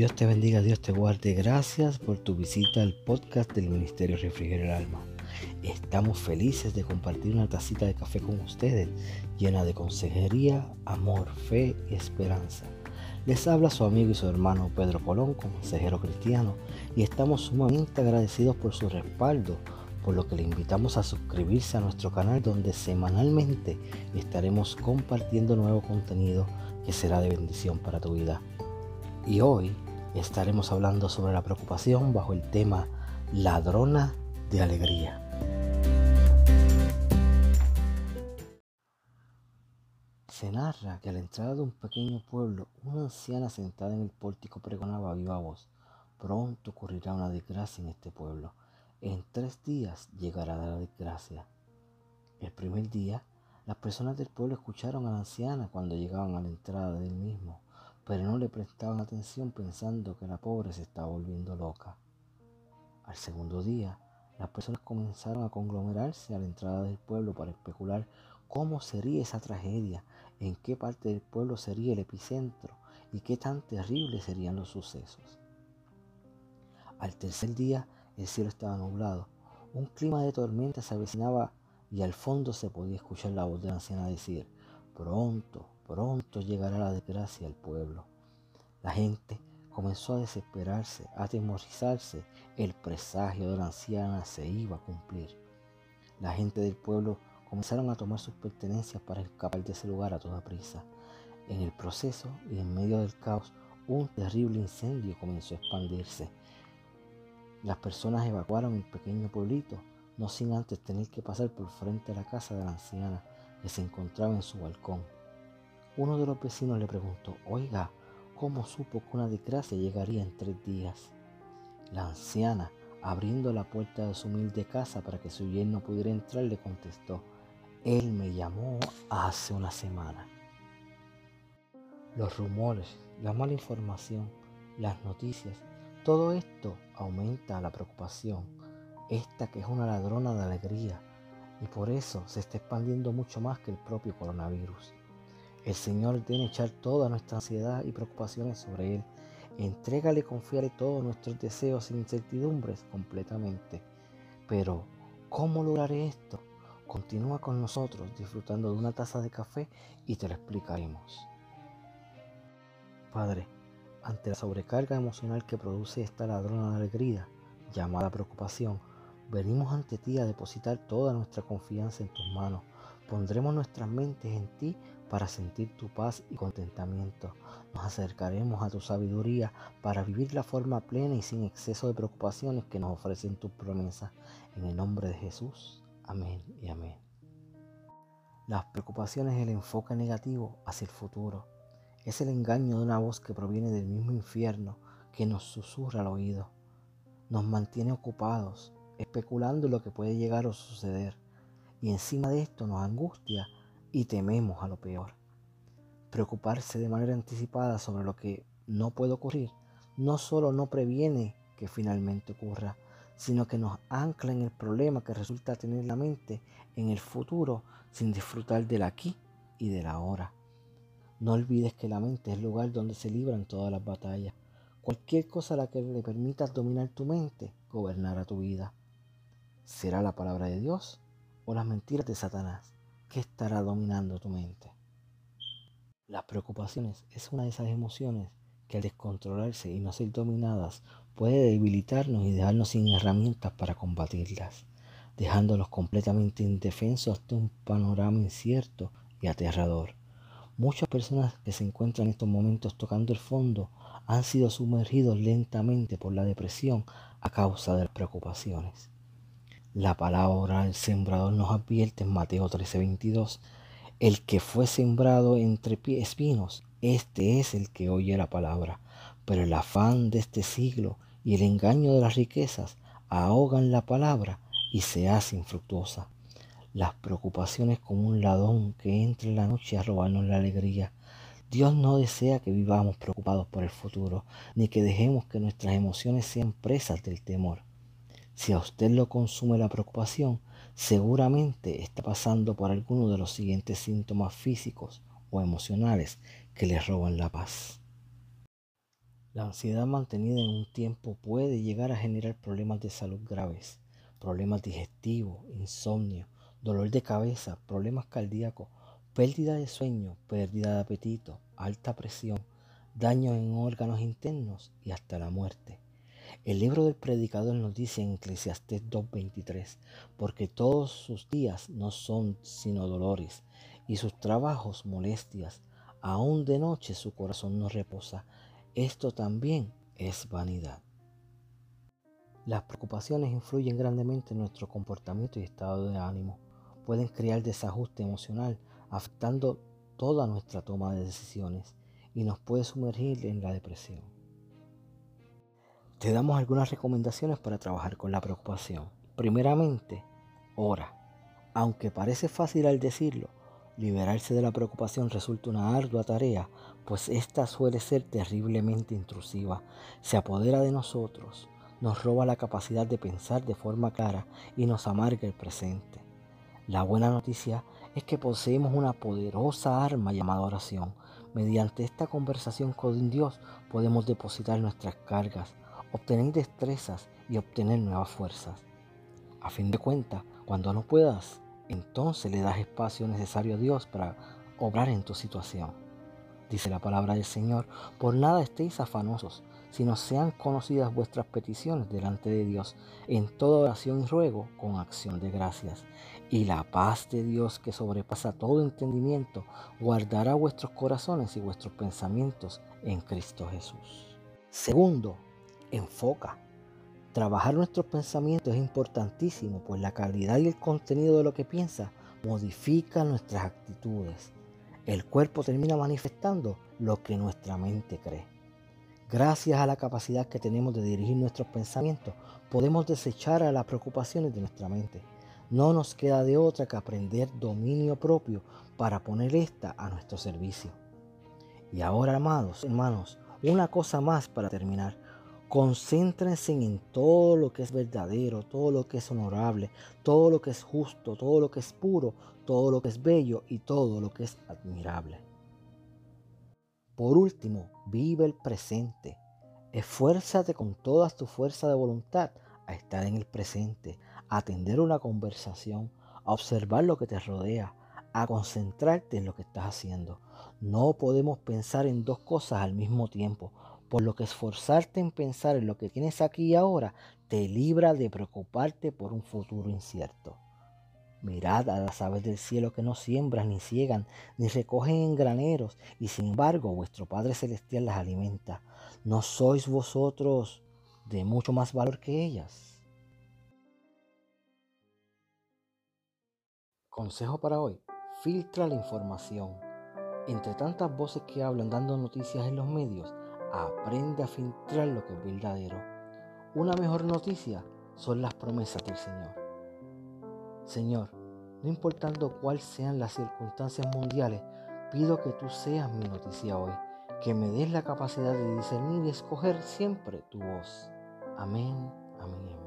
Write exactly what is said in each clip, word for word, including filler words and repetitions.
Dios te bendiga, Dios te guarde. Gracias por tu visita al podcast del Ministerio Refugio de el Alma. Estamos felices de compartir una tacita de café con ustedes, llena de consejería, amor, fe y esperanza. Les habla su amigo y su hermano Pedro Colón, consejero cristiano, y estamos sumamente agradecidos por su respaldo, por lo que le invitamos a suscribirse a nuestro canal, donde semanalmente estaremos compartiendo nuevo contenido que será de bendición para tu vida. Y hoy estaremos hablando sobre la preocupación bajo el tema Ladrona de Alegría. Se narra que a la entrada de un pequeño pueblo, una anciana sentada en el pórtico pregonaba a viva voz: pronto ocurrirá una desgracia en este pueblo. En tres días llegará la desgracia. El primer día, las personas del pueblo escucharon a la anciana cuando llegaban a la entrada del mismo, pero no le prestaban atención, pensando que la pobre se estaba volviendo loca. Al segundo día, las personas comenzaron a conglomerarse a la entrada del pueblo para especular cómo sería esa tragedia, en qué parte del pueblo sería el epicentro y qué tan terribles serían los sucesos. Al tercer día, el cielo estaba nublado, un clima de tormenta se avecinaba y al fondo se podía escuchar la voz de la anciana decir: pronto, pronto llegará la desgracia al pueblo. La gente comenzó a desesperarse, a atemorizarse. El presagio de la anciana se iba a cumplir. La gente del pueblo comenzaron a tomar sus pertenencias para escapar de ese lugar a toda prisa. En el proceso y en medio del caos, un terrible incendio comenzó a expandirse. Las personas evacuaron el pequeño pueblito, no sin antes tener que pasar por frente a la casa de la anciana, que se encontraba en su balcón. Uno de los vecinos le preguntó: oiga, ¿cómo supo que una desgracia llegaría en tres días? La anciana, abriendo la puerta de su humilde casa para que su yerno pudiera entrar, le contestó: él me llamó hace una semana. Los rumores, la mala información, las noticias, todo esto aumenta la preocupación, esta que es una ladrona de alegría, y por eso se está expandiendo mucho más que el propio coronavirus. El Señor debe echar toda nuestra ansiedad y preocupaciones sobre Él. Entrégale y confíale todos nuestros deseos e incertidumbres completamente. Pero, ¿cómo lograr esto? Continúa con nosotros disfrutando de una taza de café y te lo explicaremos. Padre, ante la sobrecarga emocional que produce esta ladrona de alegría, llamada preocupación, venimos ante ti a depositar toda nuestra confianza en tus manos. Pondremos nuestras mentes en ti para sentir tu paz y contentamiento. Nos acercaremos a tu sabiduría para vivir la forma plena y sin exceso de preocupaciones que nos ofrecen tus promesas. En el nombre de Jesús. Amén y amén. Las preocupaciones es el enfoque negativo hacia el futuro. Es el engaño de una voz que proviene del mismo infierno que nos susurra al oído. Nos mantiene ocupados, especulando lo que puede llegar o suceder. Y encima de esto nos angustia y tememos a lo peor. Preocuparse de manera anticipada sobre lo que no puede ocurrir no solo no previene que finalmente ocurra, sino que nos ancla en el problema que resulta tener la mente en el futuro sin disfrutar del aquí y del ahora. No olvides que la mente es el lugar donde se libran todas las batallas. Cualquier cosa a la que le permitas dominar tu mente gobernará tu vida. ¿Será la palabra de Dios o las mentiras de Satanás que estará dominando tu mente? Las preocupaciones es una de esas emociones que, al descontrolarse y no ser dominadas, puede debilitarnos y dejarnos sin herramientas para combatirlas, dejándonos completamente indefensos ante un panorama incierto y aterrador. Muchas personas que se encuentran en estos momentos tocando el fondo han sido sumergidos lentamente por la depresión a causa de las preocupaciones. La palabra del sembrador nos advierte en Mateo trece veintidós: el que fue sembrado entre espinos, este es el que oye la palabra, pero el afán de este siglo y el engaño de las riquezas ahogan la palabra y se hace infructuosa. Las preocupaciones, como un ladrón que entra en la noche a robarnos la alegría. Dios no desea que vivamos preocupados por el futuro, ni que dejemos que nuestras emociones sean presas del temor. Si a usted lo consume la preocupación, seguramente está pasando por alguno de los siguientes síntomas físicos o emocionales que le roban la paz. La ansiedad mantenida en un tiempo puede llegar a generar problemas de salud graves, problemas digestivos, insomnio, dolor de cabeza, problemas cardíacos, pérdida de sueño, pérdida de apetito, alta presión, daños en órganos internos y hasta la muerte. El libro del Predicador nos dice en Eclesiastés dos veintitrés, porque todos sus días no son sino dolores, y sus trabajos molestias, aún de noche su corazón no reposa. Esto también es vanidad. Las preocupaciones influyen grandemente en nuestro comportamiento y estado de ánimo. Pueden crear desajuste emocional, afectando toda nuestra toma de decisiones, y nos puede sumergir en la depresión. Te damos algunas recomendaciones para trabajar con la preocupación. Primeramente, ora. Aunque parece fácil al decirlo, liberarse de la preocupación resulta una ardua tarea, pues esta suele ser terriblemente intrusiva. Se apodera de nosotros, nos roba la capacidad de pensar de forma clara y nos amarga el presente. La buena noticia es que poseemos una poderosa arma llamada oración. Mediante esta conversación con Dios podemos depositar nuestras cargas, obtener destrezas y obtener nuevas fuerzas. A fin de cuentas, cuando no puedas, entonces le das espacio necesario a Dios para obrar en tu situación. Dice la palabra del Señor: por nada estéis afanosos, sino sean conocidas vuestras peticiones delante de Dios, en toda oración y ruego, con acción de gracias. Y la paz de Dios, que sobrepasa todo entendimiento, guardará vuestros corazones y vuestros pensamientos en Cristo Jesús. Segundo, enfoca. Trabajar nuestros pensamientos es importantísimo, pues la calidad y el contenido de lo que piensas modifica nuestras actitudes. El cuerpo termina manifestando lo que nuestra mente cree. Gracias a la capacidad que tenemos de dirigir nuestros pensamientos, podemos desechar a las preocupaciones de nuestra mente. No nos queda de otra que aprender dominio propio para poner esta a nuestro servicio. Y ahora, amados hermanos, una cosa más para terminar. Concéntrense en todo lo que es verdadero, todo lo que es honorable, todo lo que es justo, todo lo que es puro, todo lo que es bello y todo lo que es admirable. Por último, vive el presente. Esfuérzate con toda tu fuerza de voluntad a estar en el presente, a atender una conversación, a observar lo que te rodea, a concentrarte en lo que estás haciendo. No podemos pensar en dos cosas al mismo tiempo, por lo que esforzarte en pensar en lo que tienes aquí y ahora te libra de preocuparte por un futuro incierto. Mirad a las aves del cielo, que no siembran, ni ciegan, ni recogen en graneros, y sin embargo vuestro Padre Celestial las alimenta. ¿No sois vosotros de mucho más valor que ellas? Consejo para hoy: filtra la información. Entre tantas voces que hablan dando noticias en los medios, aprende a filtrar lo que es verdadero. Una mejor noticia son las promesas del Señor. Señor, no importando cuáles sean las circunstancias mundiales, pido que tú seas mi noticia hoy, que me des la capacidad de discernir y escoger siempre tu voz. Amén, amén, amén.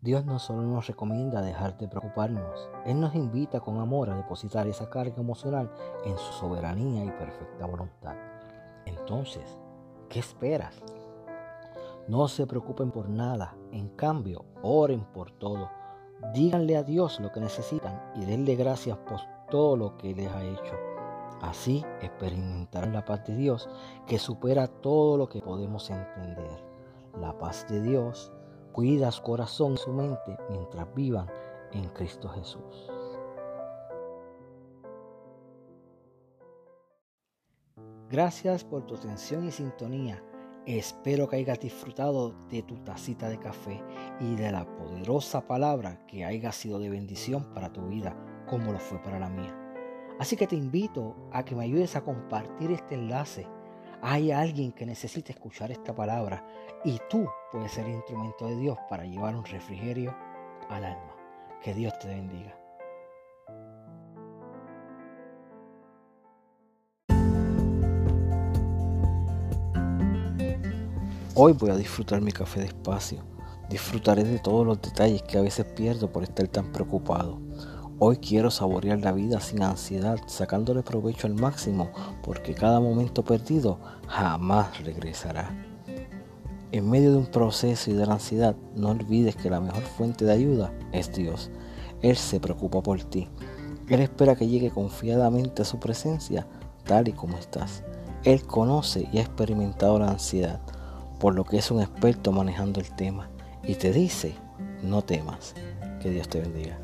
Dios no solo nos recomienda dejar de preocuparnos, Él nos invita con amor a depositar esa carga emocional en su soberanía y perfecta voluntad. Entonces, ¿qué esperas? No se preocupen por nada, en cambio, oren por todo. Díganle a Dios lo que necesitan y denle gracias por todo lo que les ha hecho. Así experimentarán la paz de Dios, que supera todo lo que podemos entender. La paz de Dios cuida su corazón y su mente mientras vivan en Cristo Jesús. Gracias por tu atención y sintonía. Espero que hayas disfrutado de tu tacita de café y de la poderosa palabra, que haya sido de bendición para tu vida, como lo fue para la mía. Así que te invito a que me ayudes a compartir este enlace. Hay alguien que necesite escuchar esta palabra y tú puedes ser el instrumento de Dios para llevar un refrigerio al alma. Que Dios te bendiga. Hoy voy a disfrutar mi café despacio. Disfrutaré de todos los detalles que a veces pierdo por estar tan preocupado. Hoy quiero saborear la vida sin ansiedad, sacándole provecho al máximo, porque cada momento perdido jamás regresará. En medio de un proceso y de la ansiedad, no olvides que la mejor fuente de ayuda es Dios. Él se preocupa por ti. Él espera que llegue confiadamente a su presencia, tal y como estás. Él conoce y ha experimentado la ansiedad, por lo que es un experto manejando el tema, y te dice: no temas. Que Dios te bendiga.